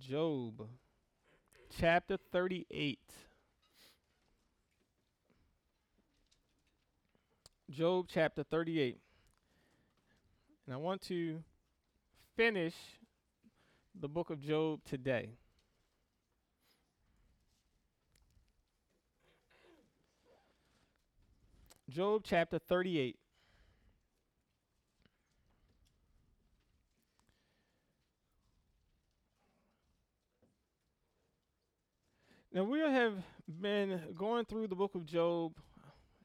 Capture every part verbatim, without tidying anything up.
Job chapter thirty-eight. Job chapter thirty-eight. And I want to finish the book of Job today. Job chapter thirty-eight. Now, we have been going through the book of Job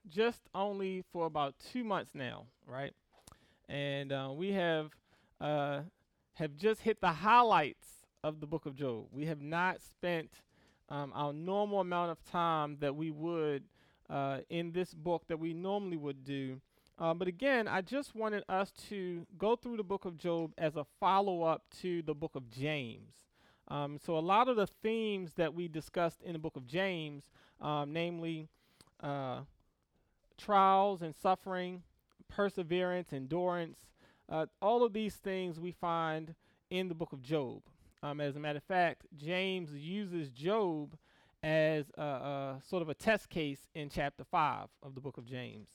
just only for about two months now, right? And uh, we have uh, have just hit the highlights of the book of Job. We have not spent um, our normal amount of time that we would Uh, in this book that we normally would do. Uh, but again, I just wanted us to go through the book of Job as a follow-up to the book of James. Um, so a lot of the themes that we discussed in the book of James, um, namely uh, trials and suffering, perseverance, endurance, uh, all of these things we find in the book of Job. Um, as a matter of fact, James uses Job as a, a sort of a test case in chapter five of the book of James.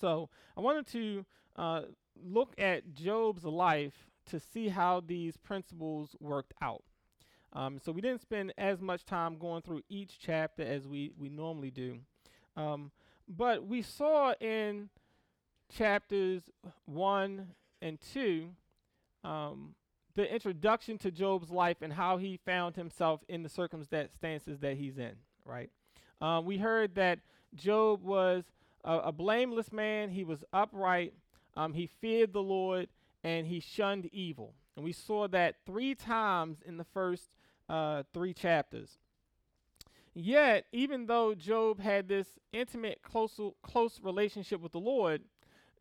So I wanted to uh, look at Job's life to see how these principles worked out. Um, so we didn't spend as much time going through each chapter as we, we normally do. Um, but we saw in chapters one and two, um, the introduction to Job's life and how he found himself in the circumstances that he's in, right? Um, we heard that Job was a, a blameless man. He was upright. Um, he feared the Lord, and he shunned evil. And we saw that three times in the first uh, three chapters. Yet, even though Job had this intimate, close, close relationship with the Lord,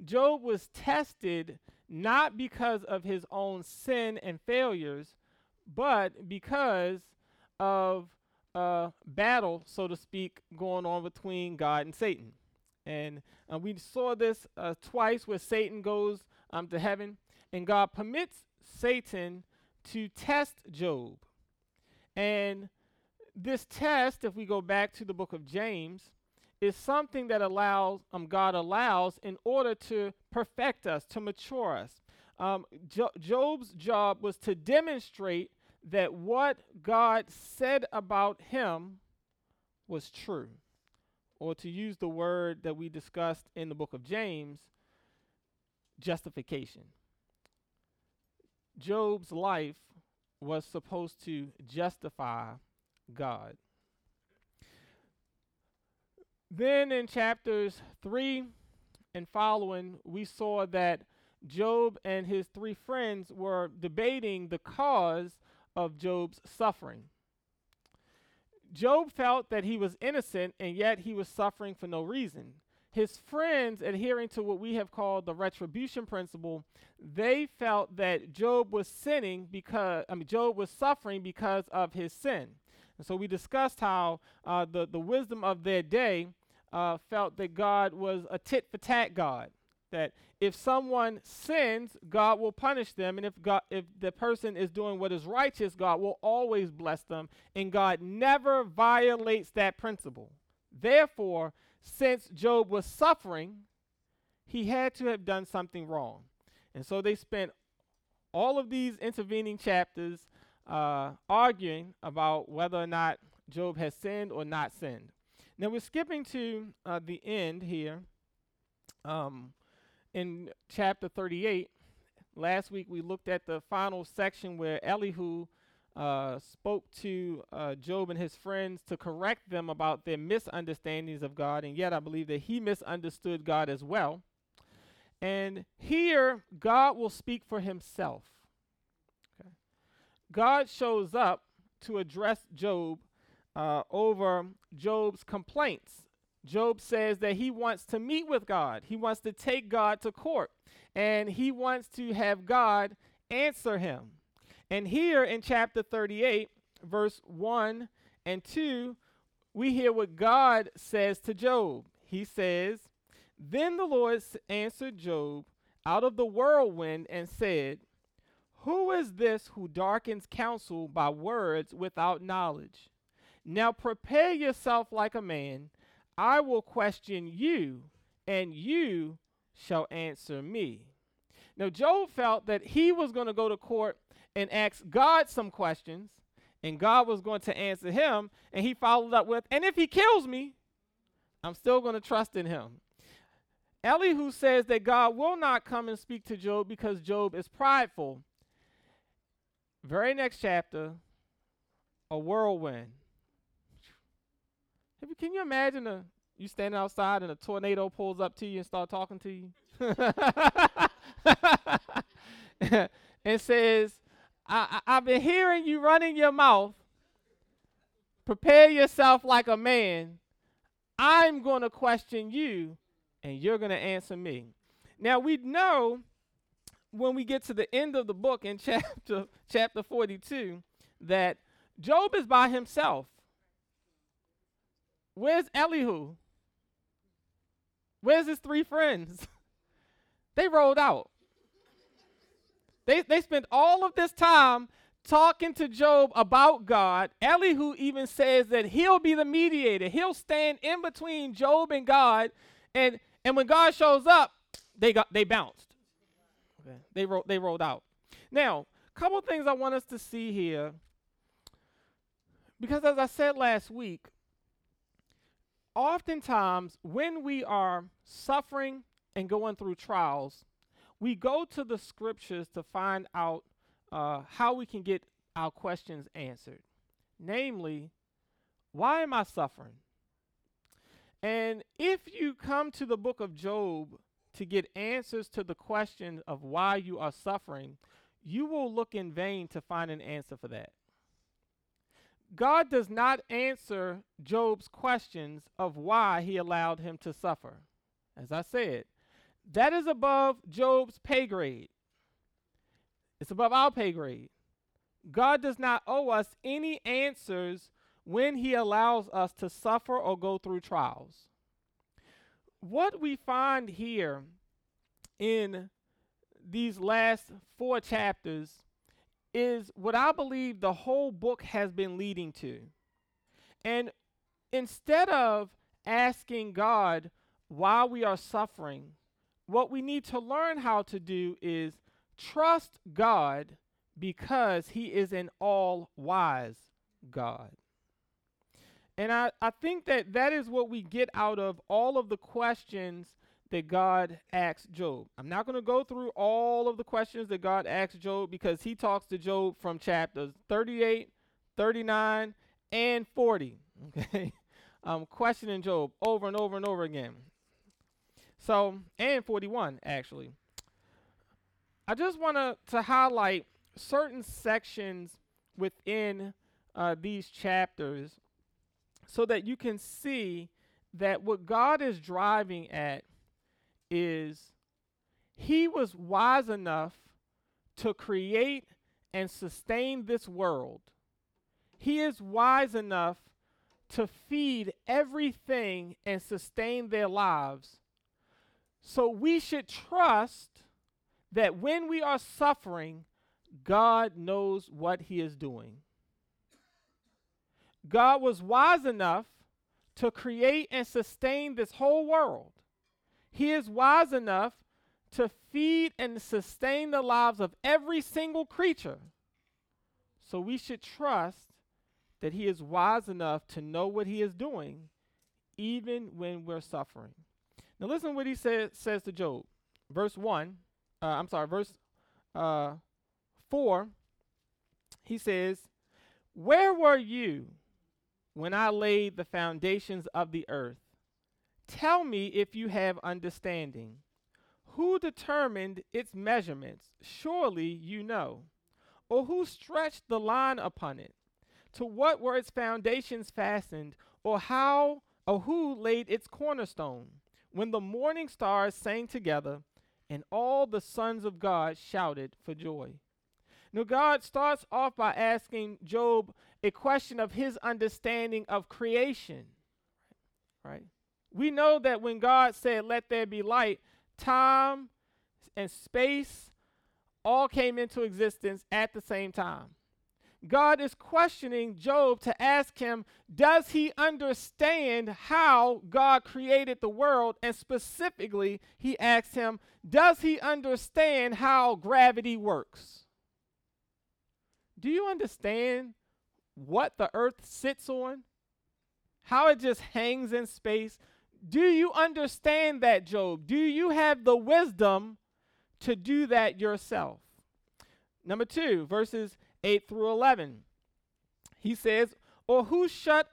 Job was tested not because of his own sin and failures, but because of a battle, so to speak, going on between God and Satan. And uh, we saw this uh, twice where Satan goes um, to heaven, and God permits Satan to test Job. And this test, if we go back to the book of James, is something that allows um, God allows in order to perfect us, to mature us. Um, jo- Job's job was to demonstrate that what God said about him was true, or to use the word that we discussed in the book of James, justification. Job's life was supposed to justify God. Then in chapters three and following, we saw that Job and his three friends were debating the cause of Job's suffering. Job felt that he was innocent, and yet he was suffering for no reason. His friends, adhering to what we have called the retribution principle, they felt that Job was sinning because I mean Job was suffering because of his sin. And so we discussed how uh, the, the wisdom of their day Uh, felt that God was a tit-for-tat God, that if someone sins, God will punish them, and if God, if the person is doing what is righteous, God will always bless them, and God never violates that principle. Therefore, since Job was suffering, he had to have done something wrong. And so they spent all of these intervening chapters uh, arguing about whether or not Job has sinned or not sinned. Now, we're skipping to uh, the end here um, in chapter thirty-eight. Last week, we looked at the final section where Elihu uh, spoke to uh, Job and his friends to correct them about their misunderstandings of God, and yet I believe that he misunderstood God as well. And here, God will speak for himself. Okay. God shows up to address Job Uh, over Job's complaints. Job says that he wants to meet with God. He wants to take God to court, and he wants to have God answer him. And here in chapter thirty-eight, verse one and two, we hear what God says to Job. He says, "Then the Lord s- answered Job out of the whirlwind and said, Who is this who darkens counsel by words without knowledge? Now prepare yourself like a man. I will question you, and you shall answer me. Now Job felt that he was going to go to court and ask God some questions, and God was going to answer him, and he followed up with, and if he kills me, I'm still going to trust in him. Elihu says that God will not come and speak to Job because Job is prideful. Very next chapter, a whirlwind. Can you imagine a, you standing outside and a tornado pulls up to you and start talking to you? And says, I, I, I've been hearing you running your mouth. Prepare yourself like a man. I'm going to question you, and you're going to answer me. Now, we know when we get to the end of the book in chapter chapter forty-two that Job is by himself. Where's Elihu? Where's his three friends? They rolled out. They, they spent all of this time talking to Job about God. Elihu even says that he'll be the mediator. He'll stand in between Job and God. And, and when God shows up, they got they bounced. Okay. They, ro- they rolled out. Now, a couple of things I want us to see here. Because as I said last week, oftentimes when we are suffering and going through trials, we go to the scriptures to find out uh, how we can get our questions answered. Namely, why am I suffering? And if you come to the book of Job to get answers to the question of why you are suffering, you will look in vain to find an answer for that. God does not answer Job's questions of why he allowed him to suffer. As I said, that is above Job's pay grade. It's above our pay grade. God does not owe us any answers when he allows us to suffer or go through trials. What we find here in these last four chapters is what I believe the whole book has been leading to. And instead of asking God why we are suffering, what we need to learn how to do is trust God because he is an all-wise God. And I, I think that that is what we get out of all of the questions that God asks Job. I'm not going to go through all of the questions that God asks Job because he talks to Job from chapters thirty-eight, thirty-nine, and forty. Okay, um, questioning Job over and over and over again. So, and forty-one, actually. I just want to highlight certain sections within uh, these chapters so that you can see that what God is driving at is he was wise enough to create and sustain this world. He is wise enough to feed everything and sustain their lives. So we should trust that when we are suffering, God knows what he is doing. God was wise enough to create and sustain this whole world. He is wise enough to feed and sustain the lives of every single creature. So we should trust that he is wise enough to know what he is doing, even when we're suffering. Now listen what he says says to Job. Verse one, uh, I'm sorry, verse uh, four, he says, "Where were you when I laid the foundations of the earth? Tell me if you have understanding. Who determined its measurements? Surely you know. Or who stretched the line upon it? To what were its foundations fastened? Or how or who laid its cornerstone? When the morning stars sang together, and all the sons of God shouted for joy." Now God starts off by asking Job a question of his understanding of creation. Right? We know that when God said, "Let there be light," time and space, all came into existence at the same time. God is questioning Job to ask him, does he understand how God created the world? And specifically, he asks him, does he understand how gravity works? Do you understand what the earth sits on? How it just hangs in space? Do you understand that, Job? Do you have the wisdom to do that yourself? Number two, verses eight through eleven. He says, or who shut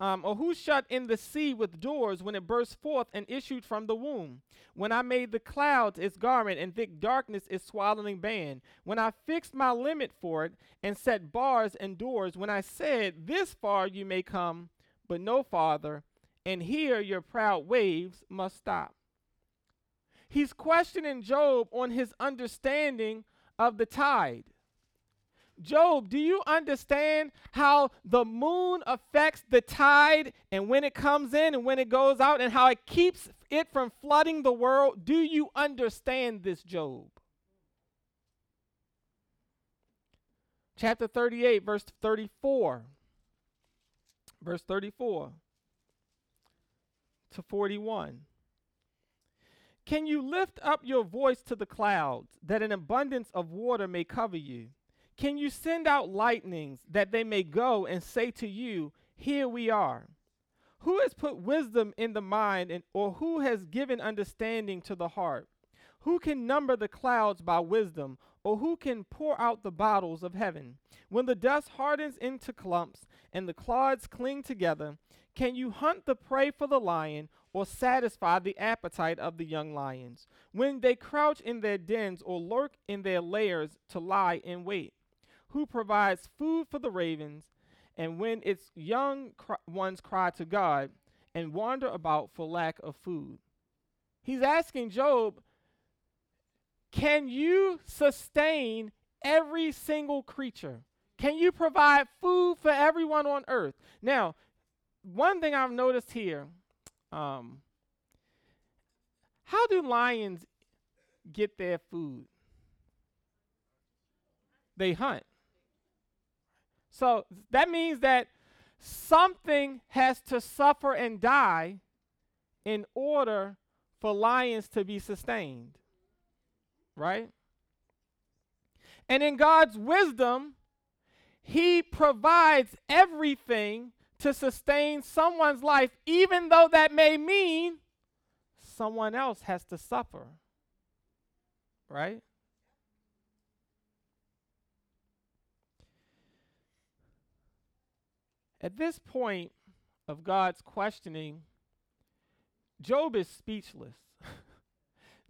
um, or who shut in the sea with doors when it burst forth and issued from the womb? When I made the clouds its garment and thick darkness its swaddling band. When I fixed my limit for it and set bars and doors. When I said, this far you may come, but no farther. And here your proud waves must stop. He's questioning Job on his understanding of the tide. Job, do you understand how the moon affects the tide and when it comes in and when it goes out and how it keeps it from flooding the world? Do you understand this, Job? Chapter thirty-eight, verse thirty-four. Verse thirty-four to forty-one. Can you lift up your voice to the clouds that an abundance of water may cover you? Can you send out lightnings that they may go and say to you, here we are? Who has put wisdom in the mind, and or who has given understanding to the heart? Who can number the clouds by wisdom, or who can pour out the bottles of heaven? When the dust hardens into clumps and the clods cling together, can you hunt the prey for the lion, or satisfy the appetite of the young lions? When they crouch in their dens or lurk in their lairs to lie in wait, who provides food for the ravens, and when its young cr- ones cry to God and wander about for lack of food? He's asking Job, can you sustain every single creature? Can you provide food for everyone on earth? Now, one thing I've noticed here, um, how do lions get their food? They hunt. So that means that something has to suffer and die in order for lions to be sustained, right? And in God's wisdom, he provides everything to sustain someone's life, even though that may mean someone else has to suffer, right? At this point of God's questioning, Job is speechless.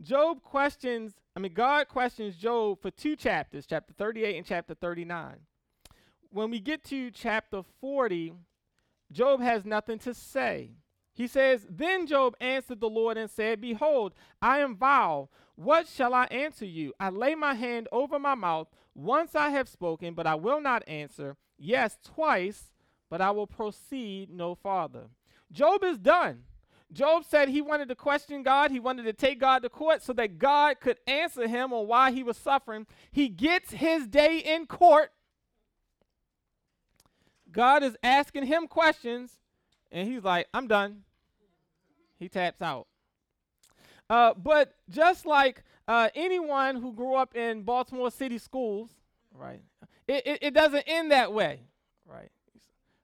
Job questions, I mean, God questions Job for two chapters, chapter thirty-eight and chapter thirty-nine. When we get to chapter forty, Job has nothing to say. He says, then Job answered the Lord and said, behold, I am vile. What shall I answer you? I lay my hand over my mouth. Once I have spoken, but I will not answer. Yes, twice, but I will proceed no farther. Job is done. Job said he wanted to question God. He wanted to take God to court so that God could answer him on why he was suffering. He gets his day in court. God is asking him questions, and he's like, I'm done. He taps out. Uh, but just like uh, anyone who grew up in Baltimore City schools, right, it, it, it doesn't end that way, right?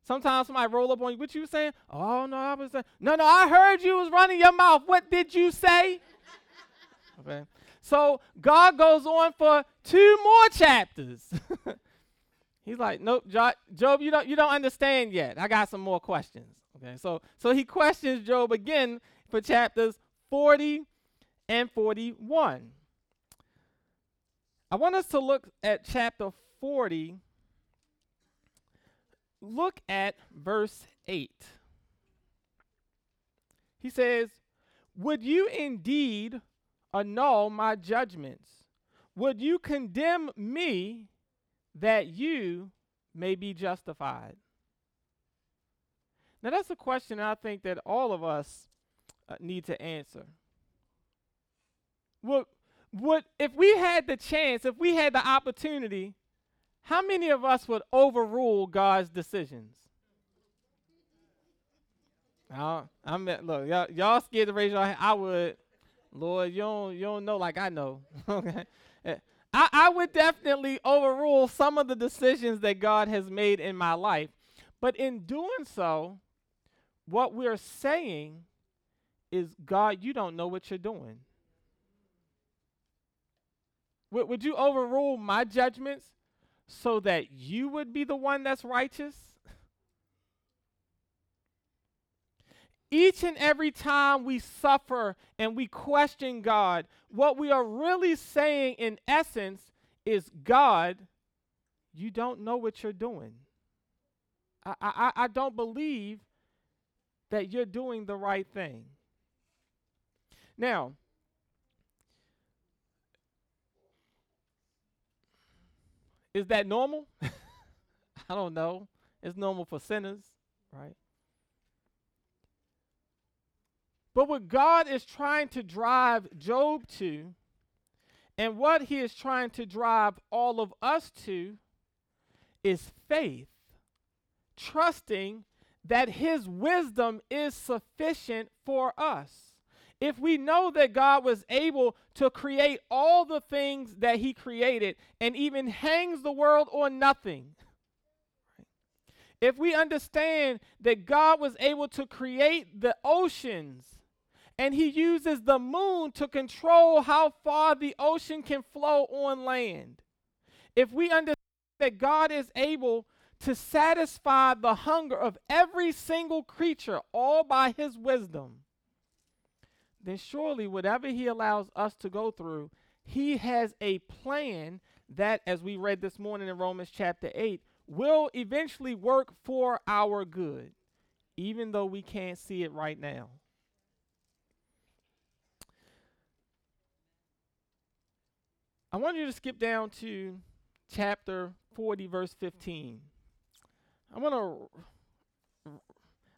Sometimes somebody roll up on you. What you saying? Oh, no, I was saying. No, no, I heard you was running your mouth. What did you say? Okay. So God goes on for two more chapters. He's like, nope, jo- Job, you don't, you don't understand yet. I got some more questions. Okay. So, so he questions Job again for chapters forty and forty-one. I want us to look at chapter forty. Look at verse eight. He says, would you indeed annul my judgments? Would you condemn me that you may be justified? Now, that's a question I think that all of us uh, need to answer. Would, would, if we had the chance, if we had the opportunity, how many of us would overrule God's decisions? I, I'm at, look, y'all, y'all scared to raise your hand. I would. Lord, you don't, you don't know like I know. Okay, I, I would definitely overrule some of the decisions that God has made in my life. But in doing so, what we're saying is, God, you don't know what you're doing. W- would you overrule my judgments so that you would be the one that's righteous? Each and every time we suffer and we question God, what we are really saying in essence is, God, you don't know what you're doing. I, I, I don't believe that you're doing the right thing. Now, is that normal? I don't know. It's normal for sinners, right? But what God is trying to drive Job to, and what he is trying to drive all of us to, is faith, trusting that his wisdom is sufficient for us. If we know that God was able to create all the things that he created and even hangs the world on nothing, if we understand that God was able to create the oceans, and he uses the moon to control how far the ocean can flow on land. If we understand that God is able to satisfy the hunger of every single creature all by his wisdom, then surely whatever he allows us to go through, he has a plan that, as we read this morning in Romans chapter eight, will eventually work for our good, even though we can't see it right now. I want you to skip down to chapter forty, verse fifteen. I want to.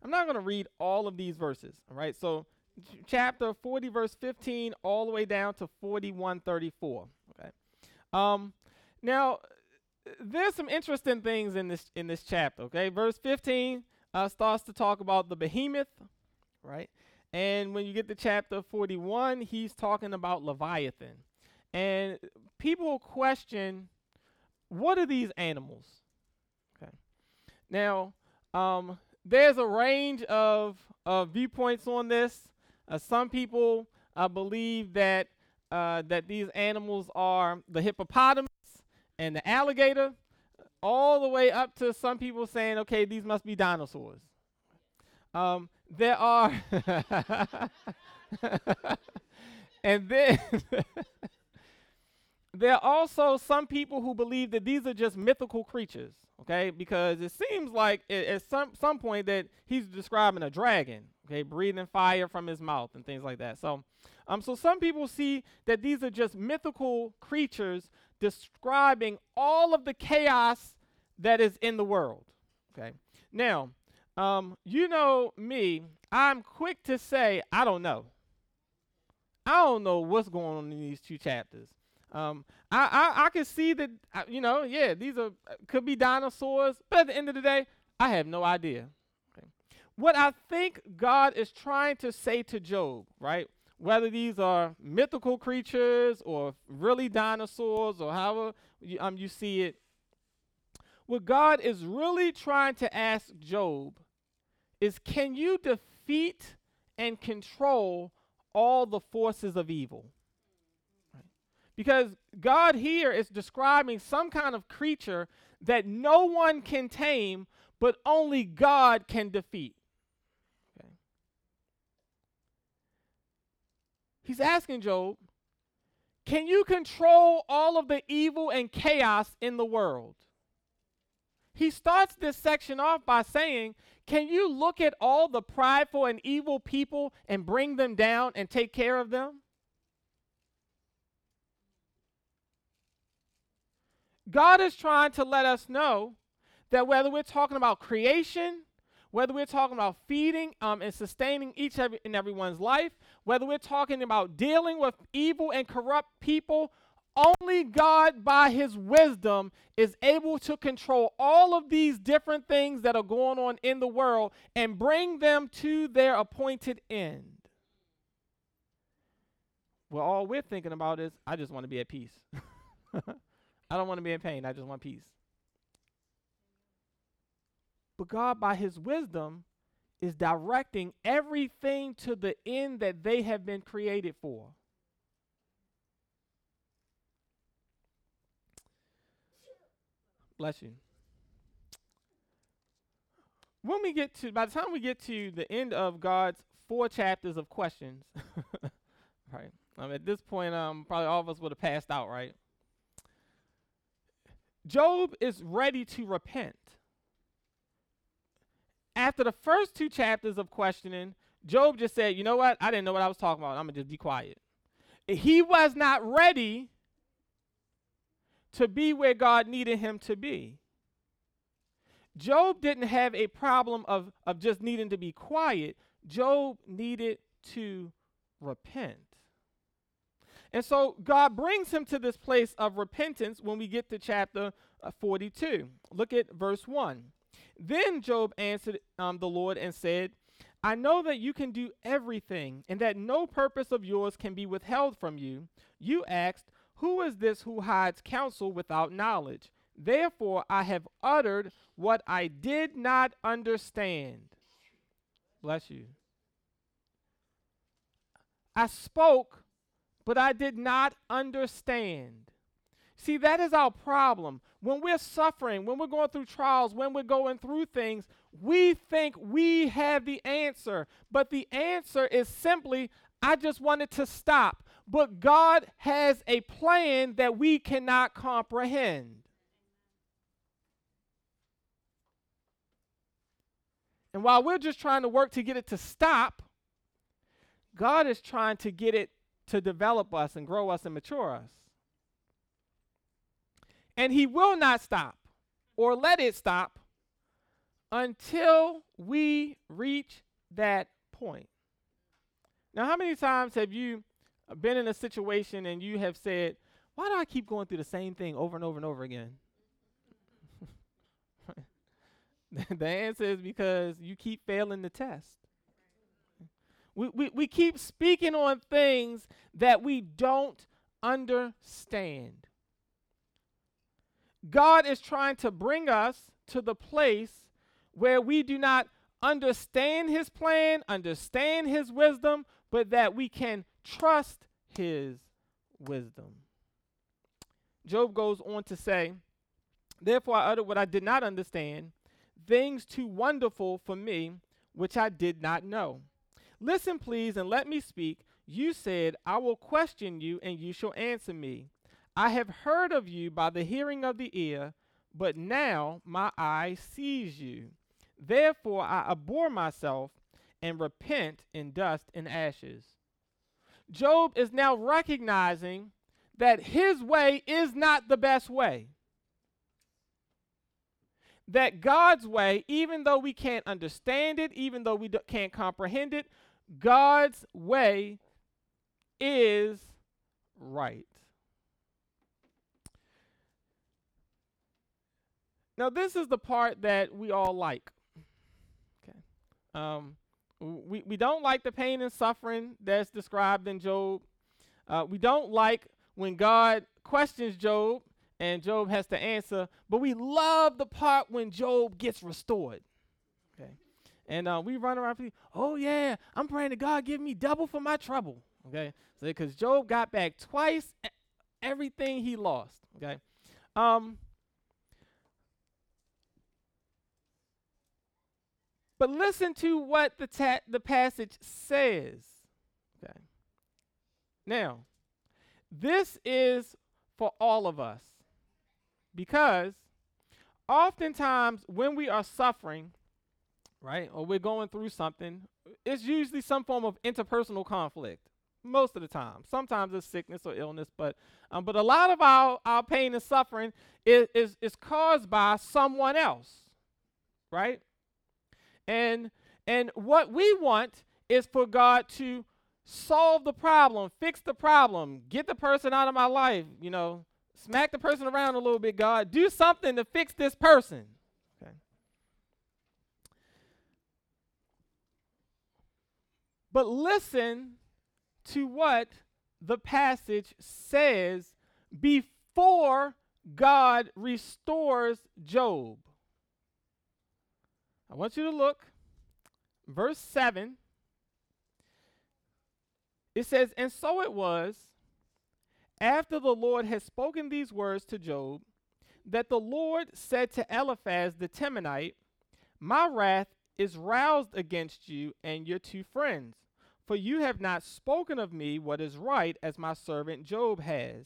I'm not going to read all of these verses. All right, so ch- chapter forty, verse fifteen, all the way down to forty-one, thirty-four. Okay. Um. Now, there's some interesting things in this in this chapter. Okay, verse fifteen uh, starts to talk about the behemoth, right? And when you get to chapter forty-one, he's talking about Leviathan. And people question, what are these animals? Okay. Now, um, there's a range of, of viewpoints on this. Uh, some people uh, believe that uh, that these animals are the hippopotamus and the alligator, all the way up to some people saying, okay, these must be dinosaurs. Um, there are, and then there are also some people who believe that these are just mythical creatures, okay? Because it seems like it, at some some point that he's describing a dragon, okay, breathing fire from his mouth and things like that. So, um, so some people see that these are just mythical creatures describing all of the chaos that is in the world, okay? Now, um, you know me, I'm quick to say, I don't know. I don't know what's going on in these two chapters. Um, I, I, I can see that, uh, you know, yeah, these are uh, could be dinosaurs, but at the end of the day, I have no idea. Okay. What I think God is trying to say to Job, right, whether these are mythical creatures or really dinosaurs or however you, um, you see it, what God is really trying to ask Job is, can you defeat and control all the forces of evil? Because God here is describing some kind of creature that no one can tame, but only God can defeat. Okay. He's asking Job, can you control all of the evil and chaos in the world? He starts this section off by saying, can you look at all the prideful and evil people and bring them down and take care of them? God is trying to let us know that whether we're talking about creation, Whether we're talking about feeding um, and sustaining each every, and everyone's life, whether we're talking about dealing with evil and corrupt people, only God, by his wisdom, is able to control all of these different things that are going on in the world and bring them to their appointed end. Well, all we're thinking about is, I just want to be at peace. I don't want to be in pain. I just want peace. But God, by his wisdom, is directing everything to the end that they have been created for. Bless you. When we get to, by the time we get to the end of God's four chapters of questions, right? Um, at this point, um, probably all of us would have passed out, right? Job is ready to repent. After the first two chapters of questioning, Job just said, you know what? I didn't know what I was talking about. I'm going to just be quiet. He was not ready to be where God needed him to be. Job didn't have a problem of, of just needing to be quiet. Job needed to repent. And so God brings him to this place of repentance when we get to chapter forty-two. Look at verse one. Then Job answered um, the Lord and said, I know that you can do everything and that no purpose of yours can be withheld from you. You asked, who is this who hides counsel without knowledge? Therefore, I have uttered what I did not understand. Bless you. I spoke, but I did not understand. See, that is our problem. When we're suffering, when we're going through trials, when we're going through things, we think we have the answer. But the answer is simply, I just wanted to stop. But God has a plan that we cannot comprehend. And while we're just trying to work to get it to stop, God is trying to get it to develop us and grow us and mature us. And he will not stop or let it stop until we reach that point. Now, how many times have you been in a situation and you have said, why do I keep going through the same thing over and over and over again? The answer is because you keep failing the test. We, we, we keep speaking on things that we don't understand. God is trying to bring us to the place where we do not understand his plan, understand his wisdom, but that we can trust his wisdom. Job goes on to say, therefore I uttered what I did not understand, things too wonderful for me, which I did not know. Listen, please, and let me speak. You said, I will question you, and you shall answer me. I have heard of you by the hearing of the ear, but now my eye sees you. Therefore I abhor myself and repent in dust and ashes. Job is now recognizing that his way is not the best way. That God's way, even though we can't understand it, even though we d- can't comprehend it, God's way is right. Now, this is the part that we all like. Okay. Um, We, we don't like the pain and suffering that's described in Job. Uh, we don't like when God questions Job and Job has to answer, but we love the part when Job gets restored. Okay, and uh, we run around, people, oh yeah, I'm praying to God give me double for my trouble. Okay, so because Job got back twice everything he lost. Okay, um, but listen to what the ta- the passage says. Okay. Now, this is for all of us because oftentimes when we are suffering, right, or we're going through something, it's usually some form of interpersonal conflict most of the time. Sometimes it's sickness or illness, but um, but a lot of our, our pain and suffering is, is, is caused by someone else, right? And, and what we want is for God to solve the problem, fix the problem, get the person out of my life, you know, smack the person around a little bit, God. Do something to fix this person. Okay. But listen to what the passage says before God restores Job. I want you to look, verse seven. It says, and so it was, after the Lord had spoken these words to Job, that the Lord said to Eliphaz the Temanite, my wrath is roused against you and your two friends, for you have not spoken of me what is right as my servant Job has.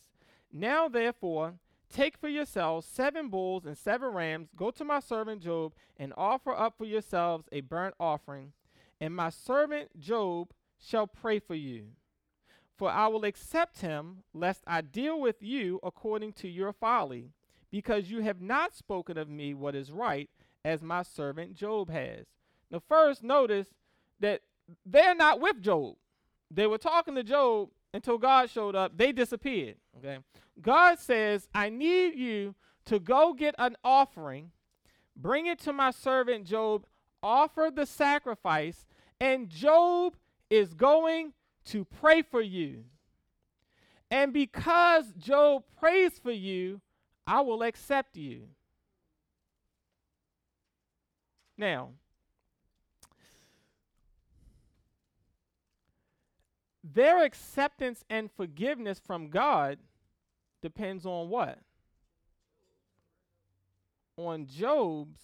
Now therefore, take for yourselves seven bulls and seven rams, go to my servant Job, and offer up for yourselves a burnt offering, and my servant Job shall pray for you. For I will accept him, lest I deal with you according to your folly, because you have not spoken of me what is right, as my servant Job has. Now first, notice that they're not with Job. They were talking to Job until God showed up. They disappeared. Okay. God says, I need you to go get an offering, bring it to my servant Job, offer the sacrifice, and Job is going to pray for you. And because Job prays for you, I will accept you. Now, their acceptance and forgiveness from God depends on what? On Job's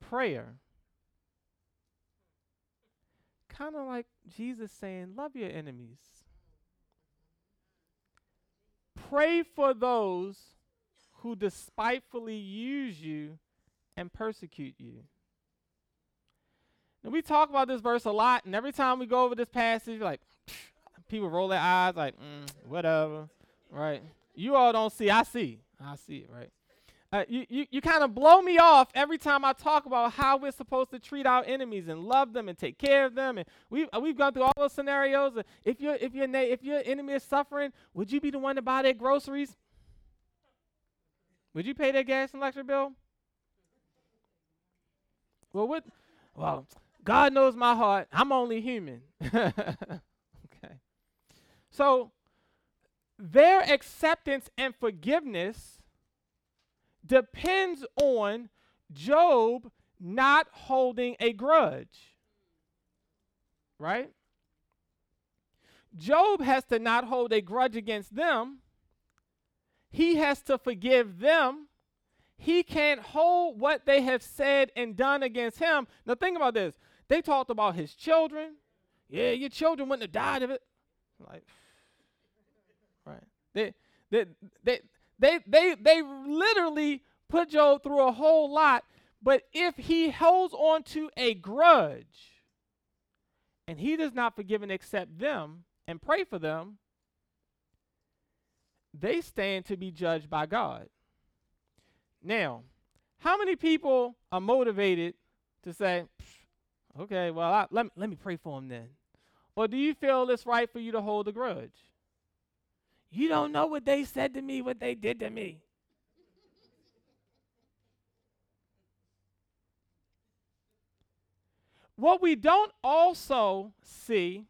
prayer. Kind of like Jesus saying, love your enemies. Pray for those who despitefully use you and persecute you. Now, we talk about this verse a lot, and every time we go over this passage, like, people roll their eyes like, mm, whatever, right? You all don't see. I see. I see it, right? Uh, you you, you kind of blow me off every time I talk about how we're supposed to treat our enemies and love them and take care of them. And we've, uh, we've gone through all those scenarios. If, you're, if, you're na- if your enemy is suffering, would you be the one to buy their groceries? Would you pay their gas and electric bill? Well, what? Well, God knows my heart. I'm only human. Okay. So their acceptance and forgiveness depends on Job not holding a grudge. Right? Job has to not hold a grudge against them. He has to forgive them. He can't hold what they have said and done against him. Now think about this. They talked about his children. Yeah, your children wouldn't have died of it. Like, right? They, they, they, they, they, they literally put Job through a whole lot. But if he holds on to a grudge, and he does not forgive and accept them and pray for them, they stand to be judged by God. Now, how many people are motivated to say, okay, well, I, let, me, let me pray for him then? Or do you feel it's right for you to hold a grudge? You don't know what they said to me, what they did to me. What we don't also see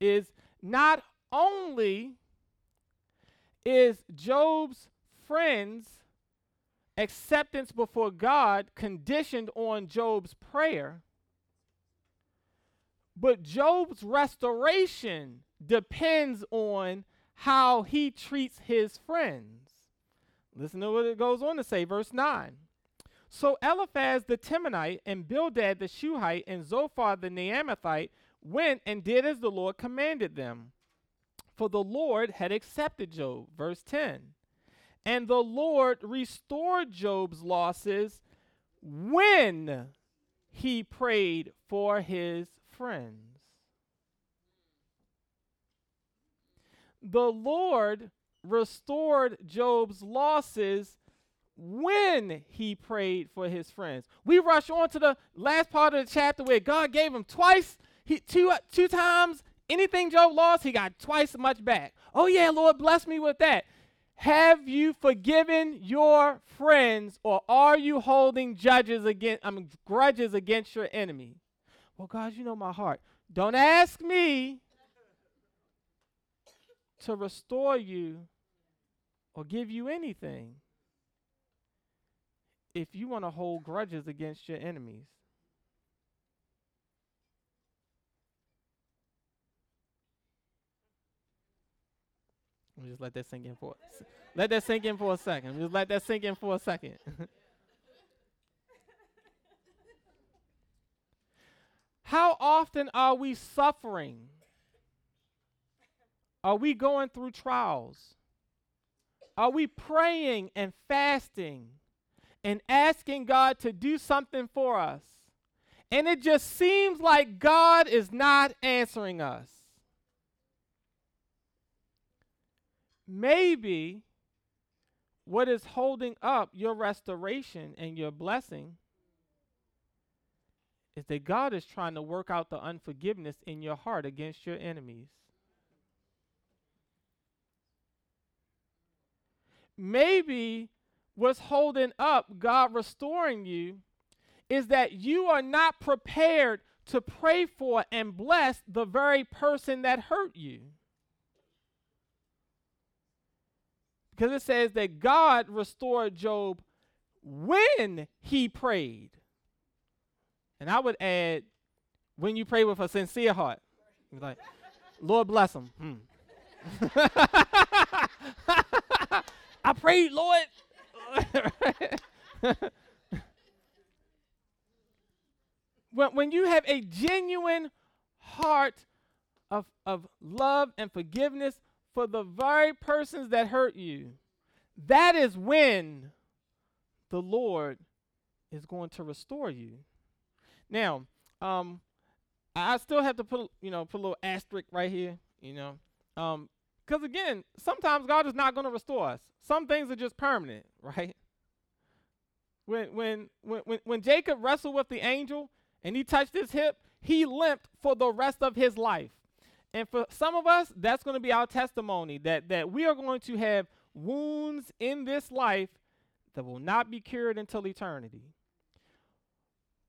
is not only is Job's friends acceptance before God conditioned on Job's prayer, but Job's restoration depends on how he treats his friends. Listen to what it goes on to say, verse nine. So Eliphaz the Temanite and Bildad the Shuhite and Zophar the Naamathite went and did as the Lord commanded them, for the Lord had accepted Job. Verse ten. And the Lord restored Job's losses when he prayed for his friends. The Lord restored Job's losses when he prayed for his friends. We rush on to the last part of the chapter where God gave him twice, he, two, uh, two times anything Job lost, he got twice as much back. Oh yeah, Lord, bless me with that. Have you forgiven your friends, or are you holding judges against, I mean, grudges against your enemy? Well, God, you know my heart. Don't ask me to restore you or give you anything if you want to hold grudges against your enemies. Let me just let that sink in for a, let that sink in for a second. Just let that sink in for a second. How often are we suffering? Are we going through trials? Are we praying and fasting and asking God to do something for us? And it just seems like God is not answering us. Maybe what is holding up your restoration and your blessing is that God is trying to work out the unforgiveness in your heart against your enemies. Maybe what's holding up God restoring you is that you are not prepared to pray for and bless the very person that hurt you. Because it says that God restored Job when he prayed. And I would add, when you pray with a sincere heart. Like, Lord bless him. Hmm. I prayed, Lord. when, when you have a genuine heart of, of love and forgiveness for the very persons that hurt you, that is when the Lord is going to restore you. Now, um, I still have to put, you know, put a little asterisk right here, you know, um, because, again, sometimes God is not going to restore us. Some things are just permanent, right? When, when, when, when Jacob wrestled with the angel and he touched his hip, he limped for the rest of his life. And for some of us, that's going to be our testimony, that, that we are going to have wounds in this life that will not be cured until eternity.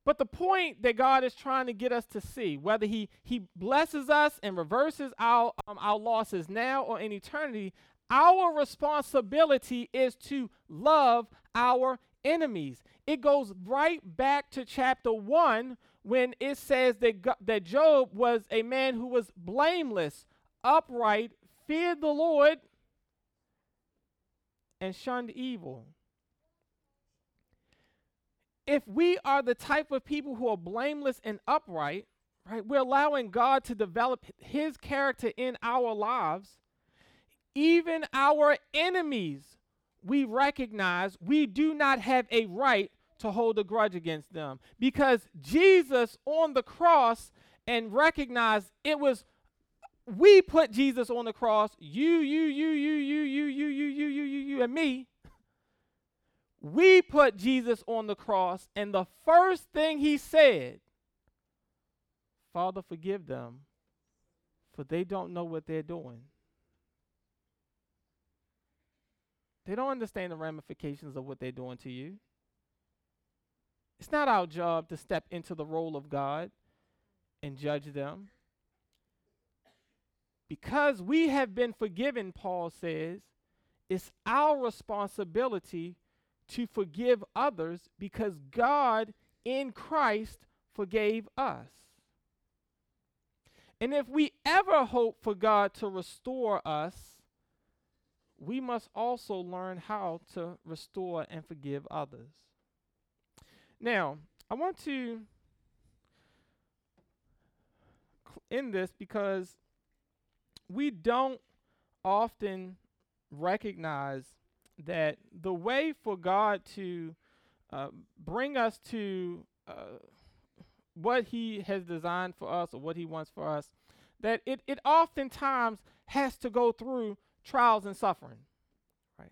But the point that God is trying to get us to see, whether he, he blesses us and reverses our, um, our losses now or in eternity, our responsibility is to love our enemies. It goes right back to chapter one when it says that, God, that Job was a man who was blameless, upright, feared the Lord, and shunned evil. If we are the type of people who are blameless and upright, right, we're allowing God to develop his character in our lives. Even our enemies, we recognize we do not have a right to hold a grudge against them, because Jesus on the cross and recognized it was, we put Jesus on the cross, you, you, you, you, you, you, you, you, you, you, you, you, and me. We put Jesus on the cross, and the first thing he said, Father, forgive them, for they don't know what they're doing. They don't understand the ramifications of what they're doing to you. It's not our job to step into the role of God and judge them. Because we have been forgiven, Paul says, it's our responsibility to forgive others, because God in Christ forgave us. And if we ever hope for God to restore us, we must also learn how to restore and forgive others. Now, I want to end this because we don't often recognize that the way for God to uh, bring us to uh, what he has designed for us or what he wants for us, that it, it oftentimes has to go through trials and suffering, right?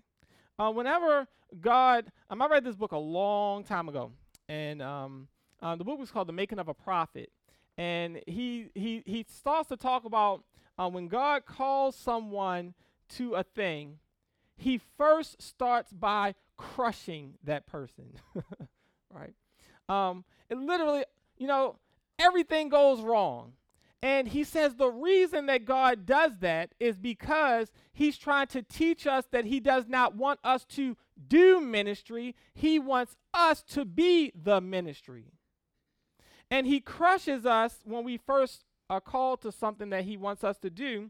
Uh, whenever God, um, I read this book a long time ago, and um, uh, the book was called The Making of a Prophet. And he he he starts to talk about uh, when God calls someone to a thing, he first starts by crushing that person, right? Um, it literally, you know, everything goes wrong. And he says the reason that God does that is because he's trying to teach us that he does not want us to do ministry. He wants us to be the ministry. And he crushes us when we first are called to something that he wants us to do,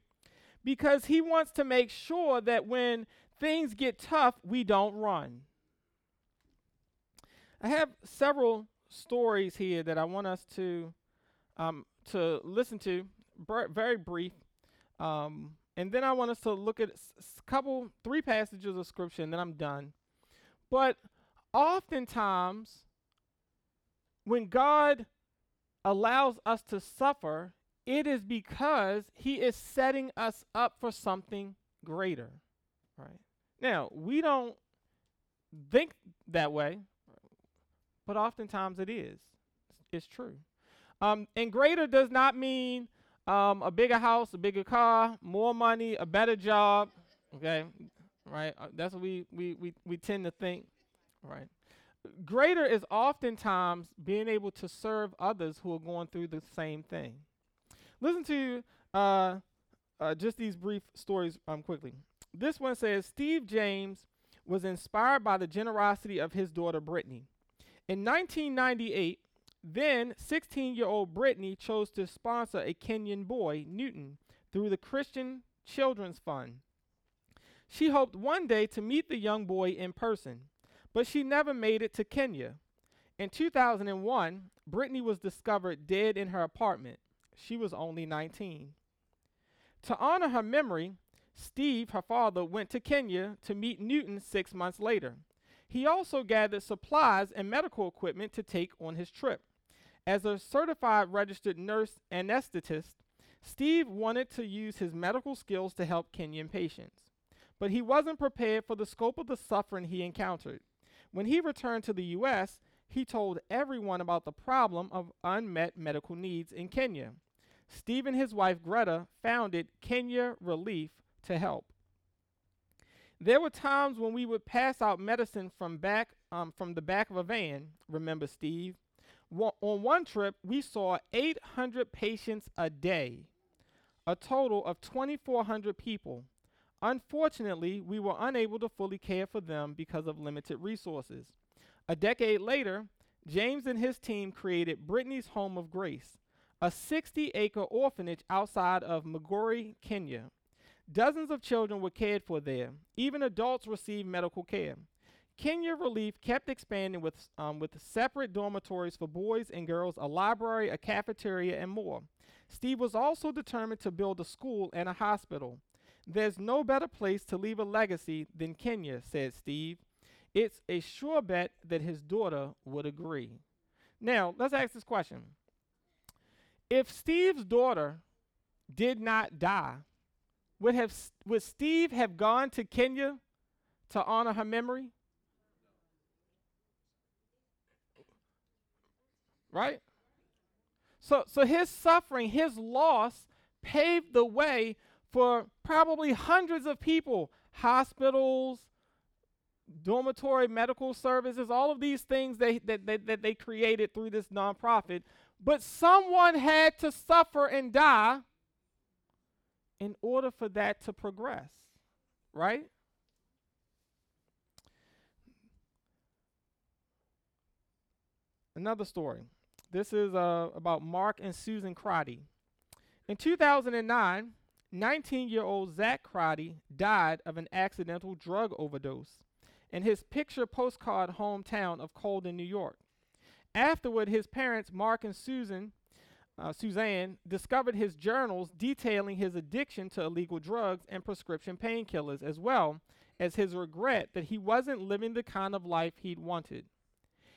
because he wants to make sure that when things get tough, we don't run. I have several stories here that I want us to... Um, to listen to, br- very brief, um, and then I want us to look at a s- couple, three passages of scripture, and then I'm done. But oftentimes, when God allows us to suffer, it is because he is setting us up for something greater, right? Now, we don't think that way, but oftentimes it is. It's true. Um, and greater does not mean um, a bigger house, a bigger car, more money, a better job, okay? Right? Uh, that's what we, we, we, we tend to think, right? Greater is oftentimes being able to serve others who are going through the same thing. Listen to uh, uh, just these brief stories um, quickly. This one says, Steve James was inspired by the generosity of his daughter, Brittany. In nineteen ninety-eight, then, sixteen-year-old Brittany chose to sponsor a Kenyan boy, Newton, through the Christian Children's Fund. She hoped one day to meet the young boy in person, but she never made it to Kenya. In two thousand one, Brittany was discovered dead in her apartment. She was only nineteen. To honor her memory, Steve, her father, went to Kenya to meet Newton six months later. He also gathered supplies and medical equipment to take on his trip. As a certified registered nurse anesthetist, Steve wanted to use his medical skills to help Kenyan patients, but he wasn't prepared for the scope of the suffering he encountered. When he returned to the U S, he told everyone about the problem of unmet medical needs in Kenya. Steve and his wife Greta founded Kenya Relief to help. There were times when we would pass out medicine from back um, from the back of a van, remember Steve. On one trip, we saw eight hundred patients a day, a total of twenty-four hundred people. Unfortunately, we were unable to fully care for them because of limited resources. A decade later, James and his team created Brittany's Home of Grace, a sixty-acre orphanage outside of Magori, Kenya. Dozens of children were cared for there. Even adults received medical care. Kenya Relief kept expanding with, um, with separate dormitories for boys and girls, a library, a cafeteria, and more. Steve was also determined to build a school and a hospital. There's no better place to leave a legacy than Kenya, said Steve. It's a sure bet that his daughter would agree. Now, let's ask this question. If Steve's daughter did not die, would have would Steve have gone to Kenya to honor her memory? Right? So so his suffering, his loss paved the way for probably hundreds of people, hospitals, dormitory medical services, all of these things they, that, that, that they created through this nonprofit. But someone had to suffer and die in order for that to progress, right? Another story. This is uh, about Mark and Susan Crotty. In two thousand nine, nineteen-year-old Zach Crotty died of an accidental drug overdose in his picture postcard hometown of Colden, New York. Afterward, his parents, Mark and Susan, Uh, Suzanne discovered his journals detailing his addiction to illegal drugs and prescription painkillers, as well as his regret that he wasn't living the kind of life he'd wanted.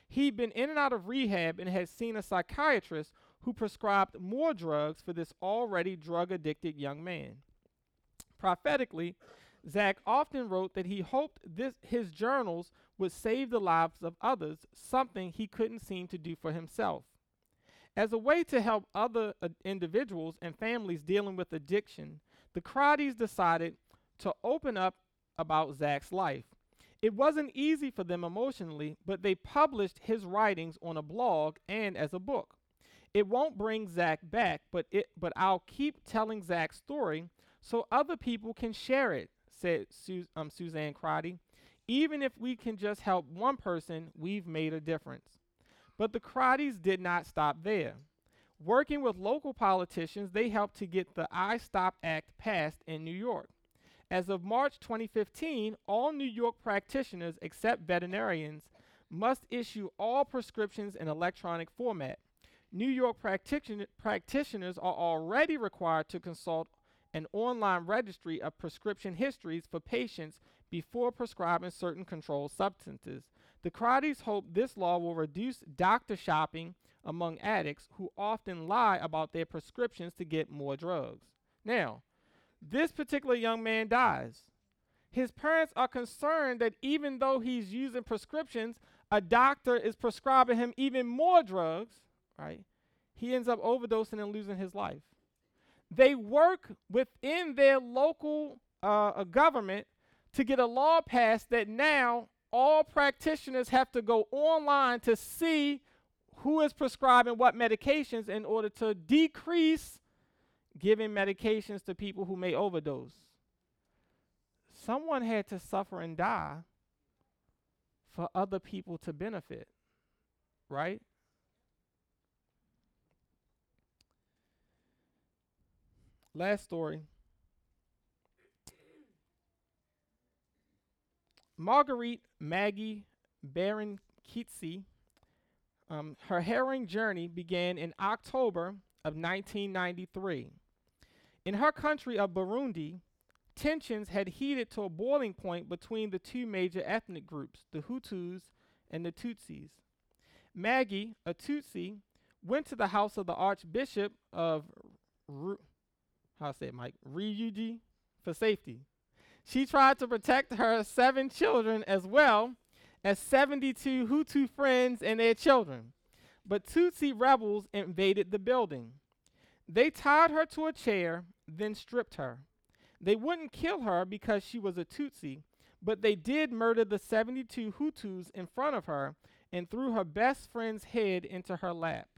He'd been in and out of rehab and had seen a psychiatrist who prescribed more drugs for this already drug-addicted young man. Prophetically, Zach often wrote that he hoped this, his journals would save the lives of others, something he couldn't seem to do for himself. As a way to help other uh, individuals and families dealing with addiction, the Crottys decided to open up about Zach's life. It wasn't easy for them emotionally, but they published his writings on a blog and as a book. It won't bring Zach back, but it but I'll keep telling Zach's story so other people can share it, said Su- um, Susan Crotty. Even if we can just help one person, we've made a difference. But the Crottys did not stop there. Working with local politicians, they helped to get the I-STOP Act passed in New York. As of March twenty fifteen, all New York practitioners except veterinarians must issue all prescriptions in electronic format. New York practici- practitioners are already required to consult an online registry of prescription histories for patients before prescribing certain controlled substances. The Crottys hope this law will reduce doctor shopping among addicts who often lie about their prescriptions to get more drugs. Now, this particular young man dies. His parents are concerned that even though he's using prescriptions, a doctor is prescribing him even more drugs, right? He ends up overdosing and losing his life. They work within their local uh, government to get a law passed that now all practitioners have to go online to see who is prescribing what medications in order to decrease giving medications to people who may overdose. Someone had to suffer and die for other people to benefit, right? Last story. Marguerite Maggie Baron Kitsi, um, her harrowing journey began in October of nineteen ninety-three. In her country of Burundi, tensions had heated to a boiling point between the two major ethnic groups, the Hutus and the Tutsis. Maggie, a Tutsi, went to the house of the Archbishop of Ru- how I say it, Mike? Ryuji for safety. She tried to protect her seven children as well as seventy-two Hutu friends and their children. But Tutsi rebels invaded the building. They tied her to a chair, then stripped her. They wouldn't kill her because she was a Tutsi, but they did murder the seventy-two Hutus in front of her and threw her best friend's head into her lap.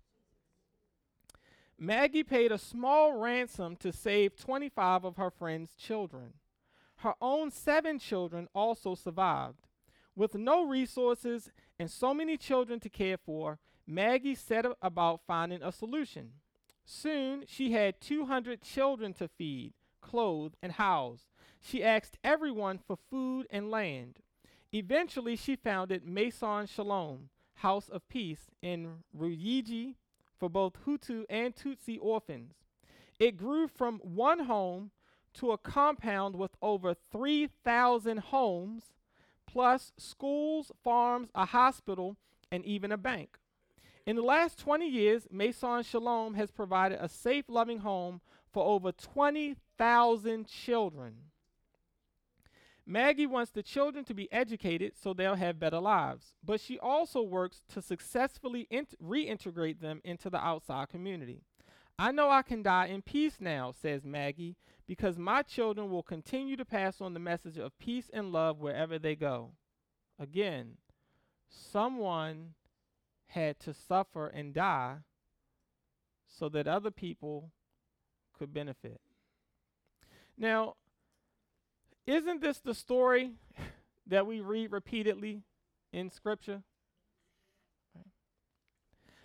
Maggie paid a small ransom to save twenty-five of her friend's children. Her own seven children also survived. With no resources and so many children to care for, Maggie set about finding a solution. Soon, she had two hundred children to feed, clothe, and house. She asked everyone for food and land. Eventually, she founded Maison Shalom, House of Peace, in Ruyigi for both Hutu and Tutsi orphans. It grew from one home to a compound with over three thousand homes, plus schools, farms, a hospital, and even a bank. In the last twenty years, Maison Shalom has provided a safe, loving home for over twenty thousand children. Maggie wants the children to be educated so they'll have better lives, but she also works to successfully int- reintegrate them into the outside community. I know I can die in peace now, says Maggie, because my children will continue to pass on the message of peace and love wherever they go. Again, someone had to suffer and die so that other people could benefit. Now, isn't this the story that we read repeatedly in Scripture? Okay.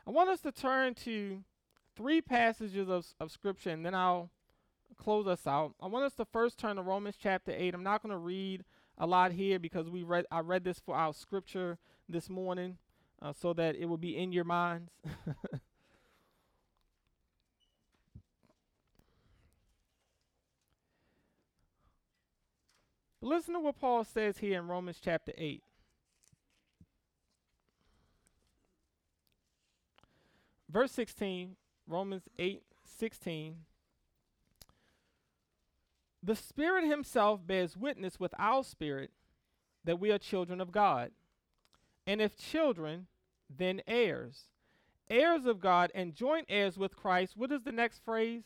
I want us to turn to three passages of, of Scripture, and then I'll close us out. I want us to first turn to Romans chapter eight. I'm not going to read a lot here because we read. I read this for our Scripture this morning uh, so that it will be in your minds. Listen to what Paul says here in Romans chapter eight. Verse sixteen, Romans eight sixteen. The Spirit himself bears witness with our spirit that we are children of God. And if children, then heirs. Heirs of God and joint heirs with Christ. What is the next phrase?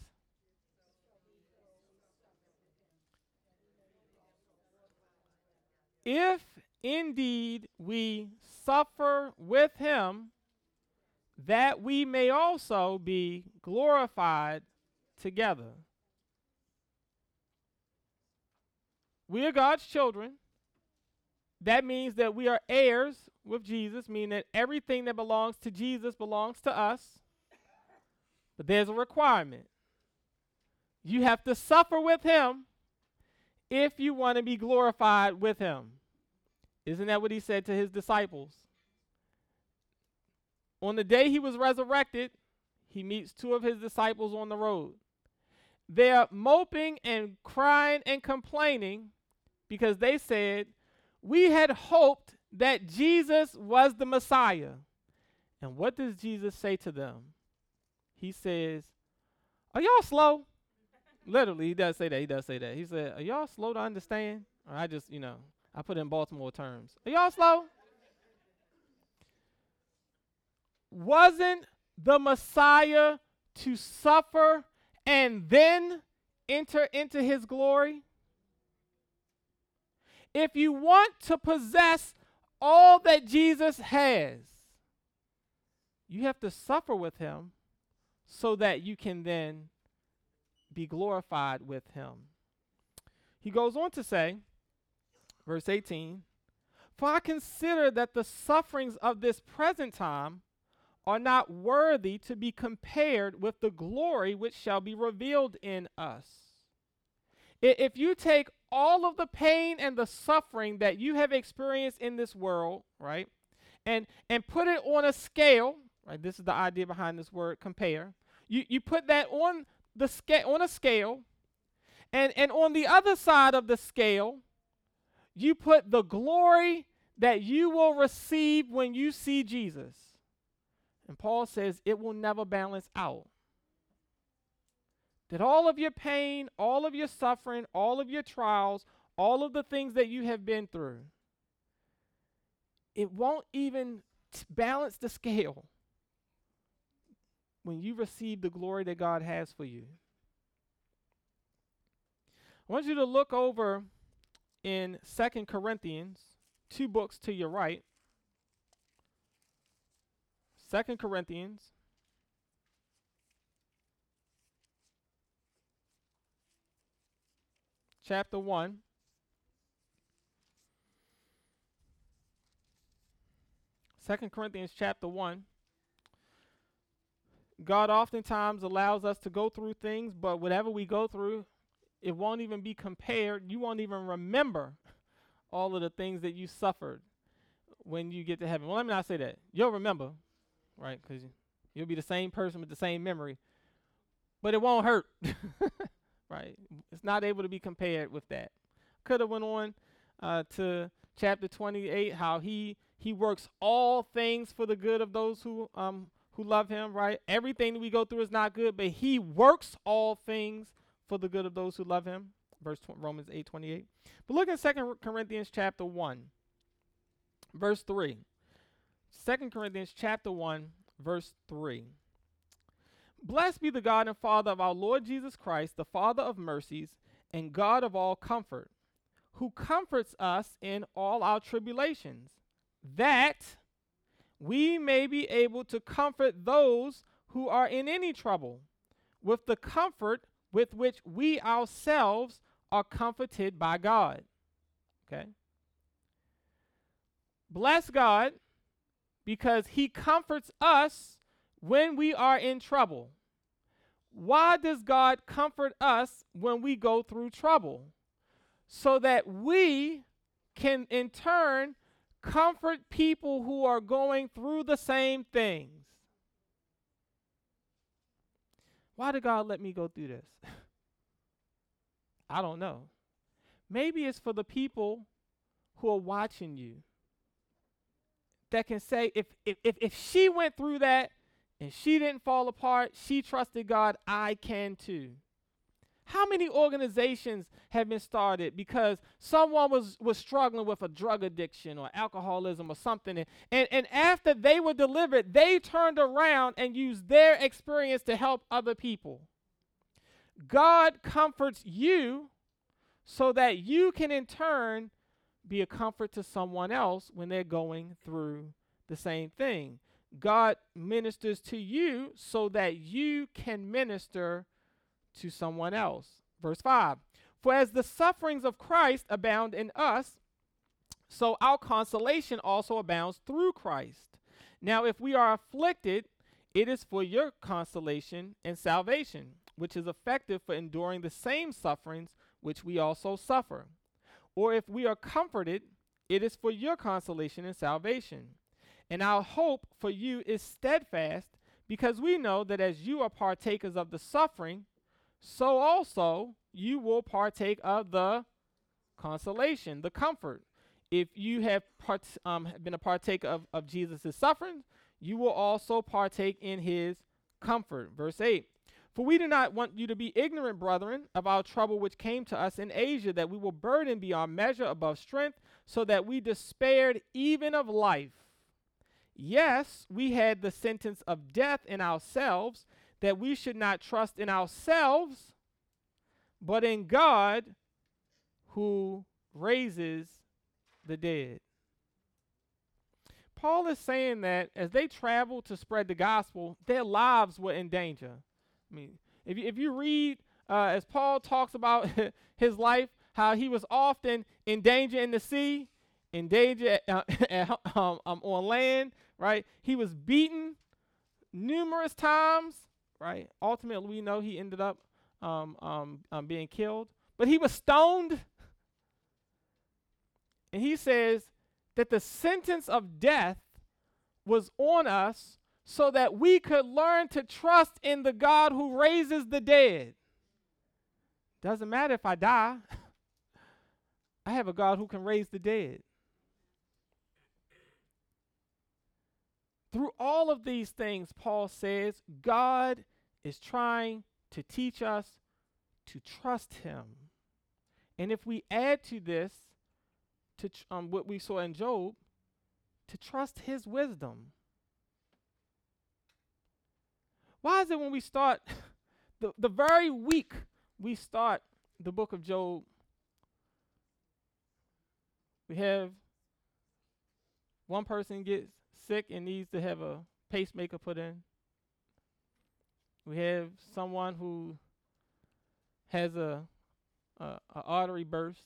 If indeed we suffer with him, that we may also be glorified together. We are God's children. That means that we are heirs with Jesus, meaning that everything that belongs to Jesus belongs to us. But there's a requirement. You have to suffer with him if you want to be glorified with him. Isn't that what he said to his disciples? On the day he was resurrected, he meets two of his disciples on the road. They're moping and crying and complaining because they said, "We had hoped that Jesus was the Messiah." And what does Jesus say to them? He says, "Are y'all slow?" Literally, he does say that. He does say that. He said, "Are y'all slow to understand?" Or I just, you know, I put it in Baltimore terms. Are y'all slow? Wasn't the Messiah to suffer and then enter into his glory? If you want to possess all that Jesus has, you have to suffer with him so that you can then be glorified with him. He goes on to say, verse eighteen, "For I consider that the sufferings of this present time are not worthy to be compared with the glory which shall be revealed in us." I, if you take all of the pain and the suffering that you have experienced in this world, right, and, and put it on a scale, right, this is the idea behind this word compare, you, you put that on the scale, on a scale, and, and on the other side of the scale, you put the glory that you will receive when you see Jesus. And Paul says it will never balance out. That all of your pain, all of your suffering, all of your trials, all of the things that you have been through, it won't even t- balance the scale when you receive the glory that God has for you. I want you to look over in Second Corinthians, two books to your right. Second Corinthians. Chapter one. Second Corinthians chapter one. God oftentimes allows us to go through things, but whatever we go through, it won't even be compared. You won't even remember all of the things that you suffered when you get to heaven. Well, let me not say that. You'll remember. Right, because you'll be the same person with the same memory, but it won't hurt, right? It's not able to be compared with that. Could have went on uh, to chapter twenty-eight, how he he works all things for the good of those who um who love him, right? Everything that we go through is not good, but he works all things for the good of those who love him. Verse tw- Romans eight twenty-eight. But look at Second Corinthians chapter one, verse three. Second Corinthians chapter one, verse three. "Blessed be the God and Father of our Lord Jesus Christ, the Father of mercies and God of all comfort, who comforts us in all our tribulations, that we may be able to comfort those who are in any trouble, with the comfort with which we ourselves are comforted by God." Okay? Bless God, because he comforts us when we are in trouble. Why does God comfort us when we go through trouble? So that we can, in turn, comfort people who are going through the same things. Why did God let me go through this? I don't know. Maybe it's for the people who are watching you, that can say, if, if if if she went through that and she didn't fall apart, she trusted God, I can too. How many organizations have been started because someone was, was struggling with a drug addiction or alcoholism or something, and, and, and after they were delivered, they turned around and used their experience to help other people? God comforts you so that you can in turn be a comfort to someone else when they're going through the same thing. God ministers to you so that you can minister to someone else. Verse five, for as the sufferings of Christ abound in us, so our consolation also abounds through Christ. Now, if we are afflicted, it is for your consolation and salvation, which is effective for enduring the same sufferings which we also suffer. Or if we are comforted, it is for your consolation and salvation. And our hope for you is steadfast, because we know that as you are partakers of the suffering, so also you will partake of the consolation, the comfort. If you have part, um, been a partaker of, of Jesus' suffering, you will also partake in his comfort. Verse eight, for we do not want you to be ignorant, brethren, of our trouble which came to us in Asia, that we were burdened beyond measure above strength, so that we despaired even of life. Yes, we had the sentence of death in ourselves, that we should not trust in ourselves, but in God who raises the dead. Paul is saying that as they traveled to spread the gospel, their lives were in danger. I mean, if you, if you read, uh, as Paul talks about his life, how he was often in danger in the sea, in danger at, uh, at, um, um, on land, right? He was beaten numerous times. Right. Ultimately, we know he ended up um, um, um, being killed, but he was stoned. And he says that the sentence of death was on us so that we could learn to trust in the God who raises the dead. Doesn't matter if I die. I have a God who can raise the dead. Through all of these things, Paul says, God is trying to teach us to trust him. And if we add to this, to tr- um, what we saw in Job, to trust his wisdom. Why is it when we start, the, the very week we start the book of Job, we have one person gets sick and needs to have a pacemaker put in. We have someone who has a, a, a artery burst.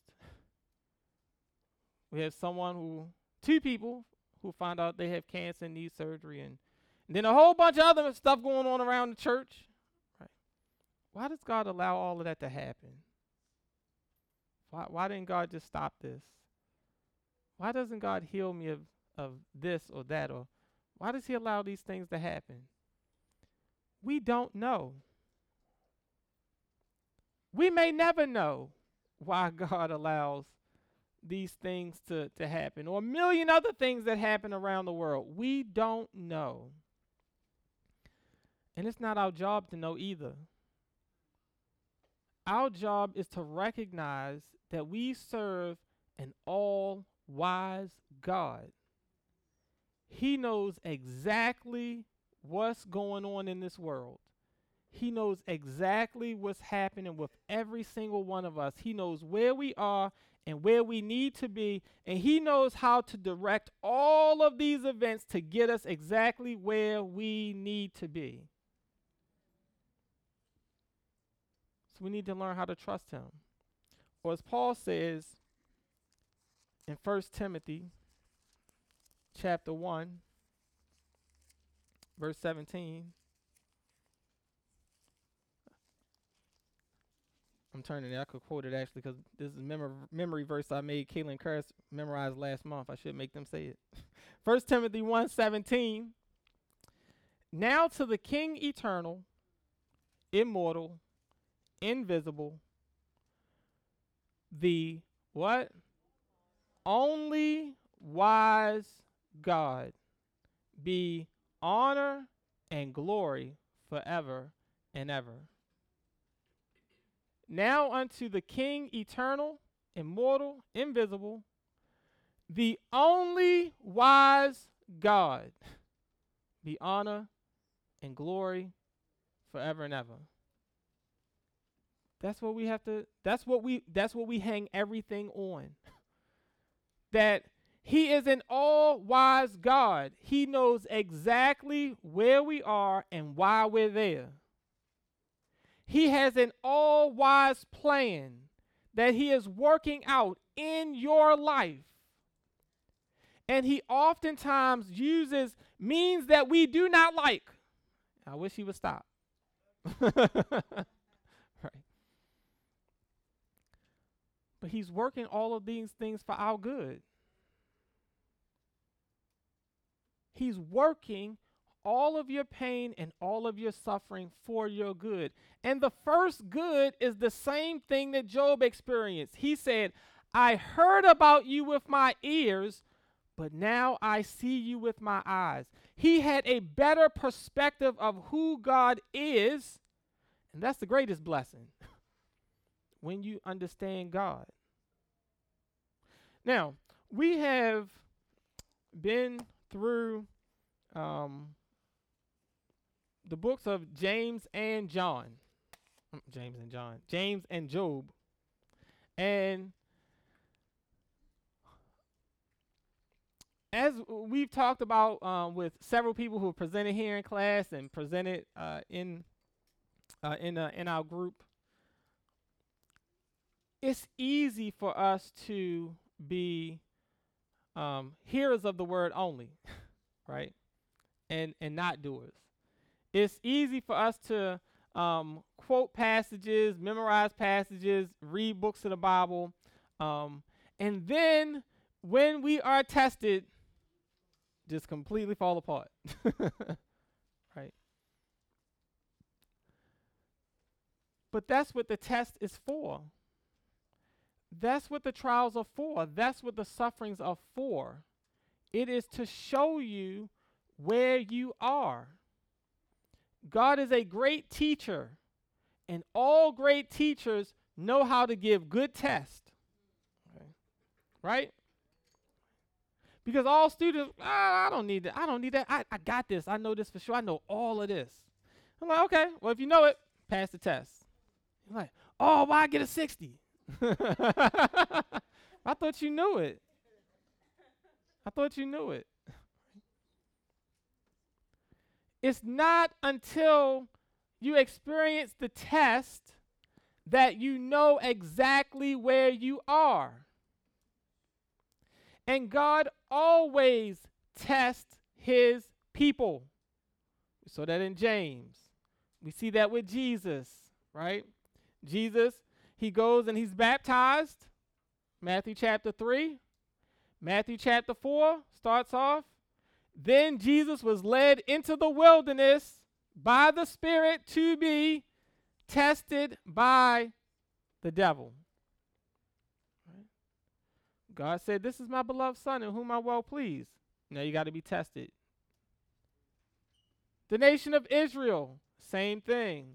We have someone who, two people who find out they have cancer and need surgery, and, and then a whole bunch of other stuff going on around the church. Right? Why does God allow all of that to happen? Why, why didn't God just stop this? Why doesn't God heal me of of this or that, or why does he allow these things to happen? We don't know. We may never know why God allows these things to, to happen, or a million other things that happen around the world. We don't know. And it's not our job to know either. Our job is to recognize that we serve an all-wise God. He knows exactly what's going on in this world. He knows exactly what's happening with every single one of us. He knows where we are and where we need to be, and he knows how to direct all of these events to get us exactly where we need to be. So we need to learn how to trust him. Or as Paul says in First Timothy, chapter one, verse seventeen. I'm turning it. I could quote it actually because this is a memory, memory verse I made Caitlin Curris memorize last month. I should make them say it. First Timothy one seventeen. Now to the King eternal, immortal, invisible, the what? Only wise God, be honor and glory forever and ever. Now unto the King eternal, immortal, invisible, the only wise God, be honor and glory forever and ever. That's what we have to, that's what we, that's what we hang everything on. That he is an all-wise God. He knows exactly where we are and why we're there. He has an all-wise plan that he is working out in your life. And he oftentimes uses means that we do not like. I wish he would stop. Right. But he's working all of these things for our good. He's working all of your pain and all of your suffering for your good. And the first good is the same thing that Job experienced. He said, I heard about you with my ears, but now I see you with my eyes. He had a better perspective of who God is, and that's the greatest blessing, when you understand God. Now, we have been through um, the books of James and John. James and John. James and Job. And as we've talked about um, with several people who have presented here in class and presented uh, in uh, in uh, in our group, it's easy for us to be um, hearers of the word only, right, and and not doers. It's easy for us to um, quote passages, memorize passages, read books of the Bible, um, and then when we are tested, just completely fall apart. Right? But that's what the test is for. That's what the trials are for. That's what the sufferings are for. It is to show you where you are. God is a great teacher, and all great teachers know how to give good tests. Okay. Right? Because all students, ah, I don't need that. I don't need that. I, I got this. I know this for sure. I know all of this. I'm like, okay, well, if you know it, pass the test. You're like, oh, why I get a sixty? I thought you knew it. I thought you knew it. It's not until you experience the test that you know exactly where you are. And God always tests his people. We saw that in James. We see that with Jesus, right? Jesus, he goes and he's baptized. Matthew chapter three. Matthew chapter four starts off. Then Jesus was led into the wilderness by the Spirit to be tested by the devil. God said, this is my beloved son in whom I well please. Now you got to be tested. The nation of Israel, same thing.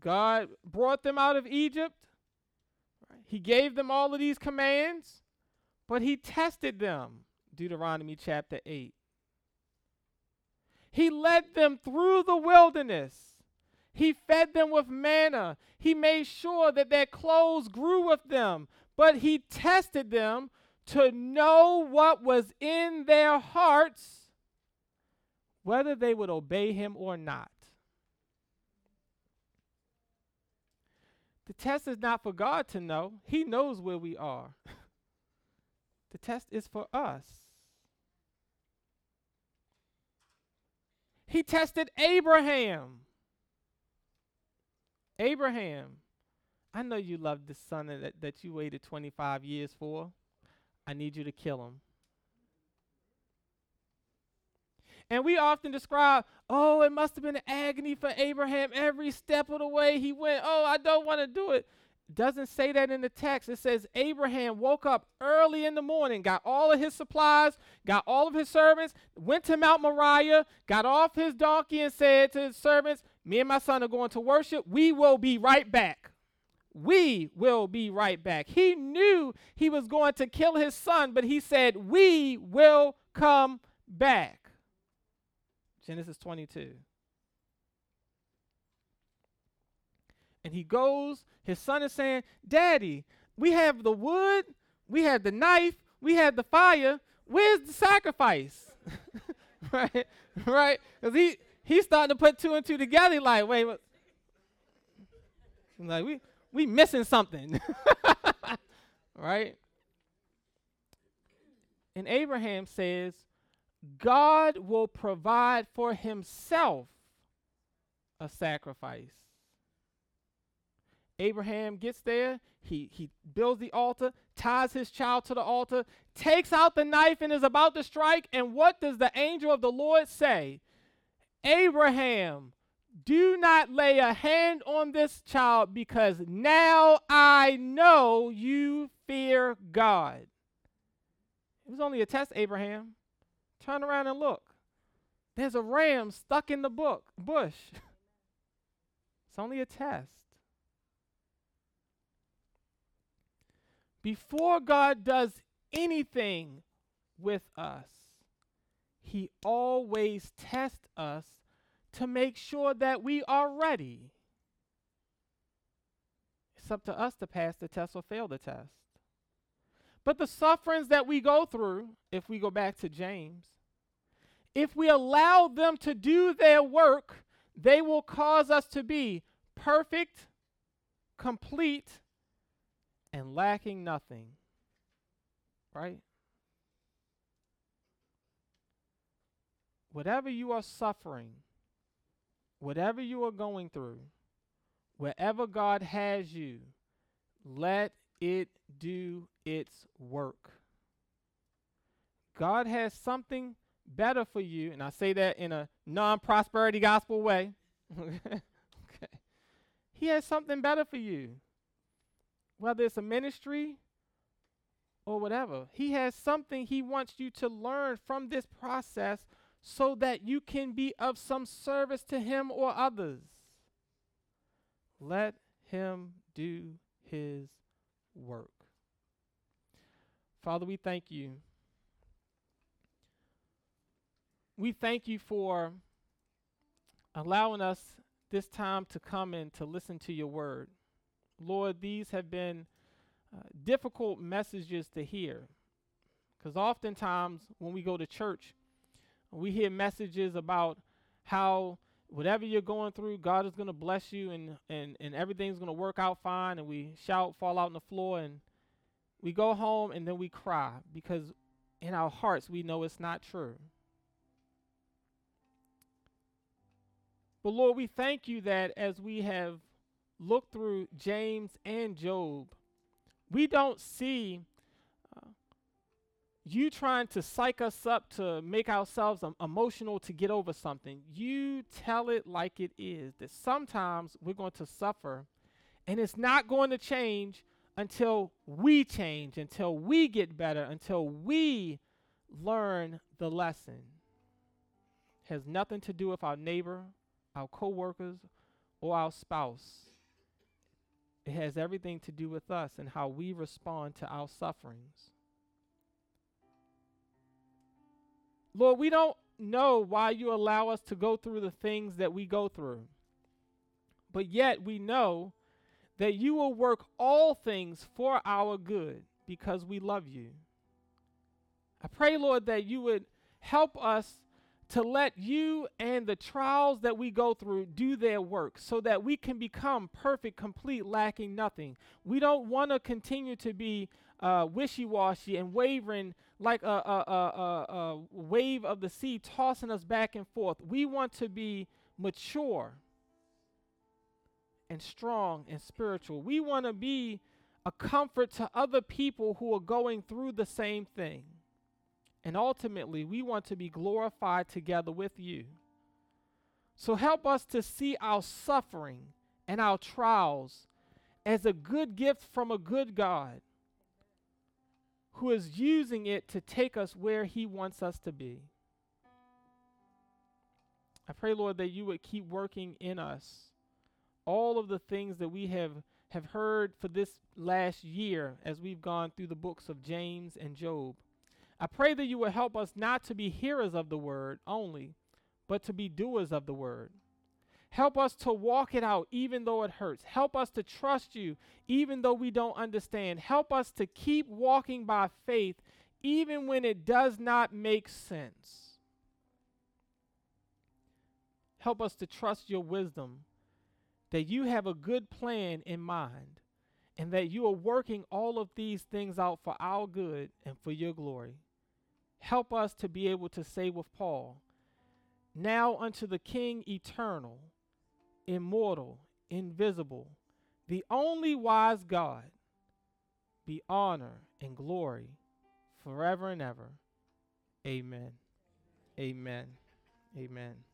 God brought them out of Egypt. Right? He gave them all of these commands, but he tested them. Deuteronomy chapter eight. He led them through the wilderness. He fed them with manna. He made sure that their clothes grew with them, but he tested them to know what was in their hearts, whether they would obey him or not. The test is not for God to know. He knows where we are. The test is for us. He tested Abraham. Abraham, I know you love this son that, that you waited twenty-five years for. I need you to kill him. And we often describe, oh, it must have been agony for Abraham every step of the way he went. Oh, I don't want to do it. It doesn't say that in the text. It says Abraham woke up early in the morning, got all of his supplies, got all of his servants, went to Mount Moriah, got off his donkey and said to his servants, me and my son are going to worship. We will be right back. We will be right back. He knew he was going to kill his son, but he said, we will come back. Genesis twenty-two. And he goes, his son is saying, Daddy, we have the wood, we have the knife, we have the fire. Where's the sacrifice? Right? Right? Because he, he's starting to put two and two together. Like, wait, what? Like, we... we missing something, right? And Abraham says, God will provide for himself a sacrifice. Abraham gets there. He, he builds the altar, ties his child to the altar, takes out the knife and is about to strike. And what does the angel of the Lord say? Abraham, do not lay a hand on this child, because now I know you fear God. It was only a test, Abraham. Turn around and look. There's a ram stuck in the book, bush. It's only a test. Before God does anything with us, he always tests us to make sure that we are ready. It's up to us to pass the test or fail the test. But the sufferings that we go through, if we go back to James, if we allow them to do their work, they will cause us to be perfect, complete, and lacking nothing. Right? Whatever you are suffering, whatever you are going through, wherever God has you, let it do its work. God has something better for you, and I say that in a non-prosperity gospel way. Okay. He has something better for you, whether it's a ministry or whatever. He has something he wants you to learn from this process, so that you can be of some service to him or others. Let him do his work. Father, we thank you. We thank you for allowing us this time to come and to listen to your word. Lord, these have been uh, difficult messages to hear, because oftentimes when we go to church, we hear messages about how whatever you're going through, God is going to bless you and, and, and everything's going to work out fine. And we shout, fall out on the floor, and we go home and then we cry, because in our hearts we know it's not true. But Lord, we thank you that as we have looked through James and Job, we don't see you trying to psych us up to make ourselves um, emotional to get over something. You tell it like it is, that sometimes we're going to suffer, and it's not going to change until we change, until we get better, until we learn the lesson. It has nothing to do with our neighbor, our coworkers, or our spouse. It has everything to do with us and how we respond to our sufferings. Lord, we don't know why you allow us to go through the things that we go through. But yet we know that you will work all things for our good, because we love you. I pray, Lord, that you would help us to let you and the trials that we go through do their work, so that we can become perfect, complete, lacking nothing. We don't want to continue to be uh, wishy-washy and wavering like a, a, a, a, a wave of the sea, tossing us back and forth. We want to be mature and strong and spiritual. We want to be a comfort to other people who are going through the same thing. And ultimately, we want to be glorified together with you. So help us to see our suffering and our trials as a good gift from a good God, who is using it to take us where he wants us to be. I pray, Lord, that you would keep working in us all of the things that we have have heard for this last year as we've gone through the books of James and Job. I pray that you will help us not to be hearers of the word only, but to be doers of the word. Help us to walk it out even though it hurts. Help us to trust you even though we don't understand. Help us to keep walking by faith even when it does not make sense. Help us to trust your wisdom, that you have a good plan in mind and that you are working all of these things out for our good and for your glory. Help us to be able to say with Paul, "Now unto the King eternal, immortal, invisible, the only wise God, be honor and glory forever and ever. Amen." Amen. Amen.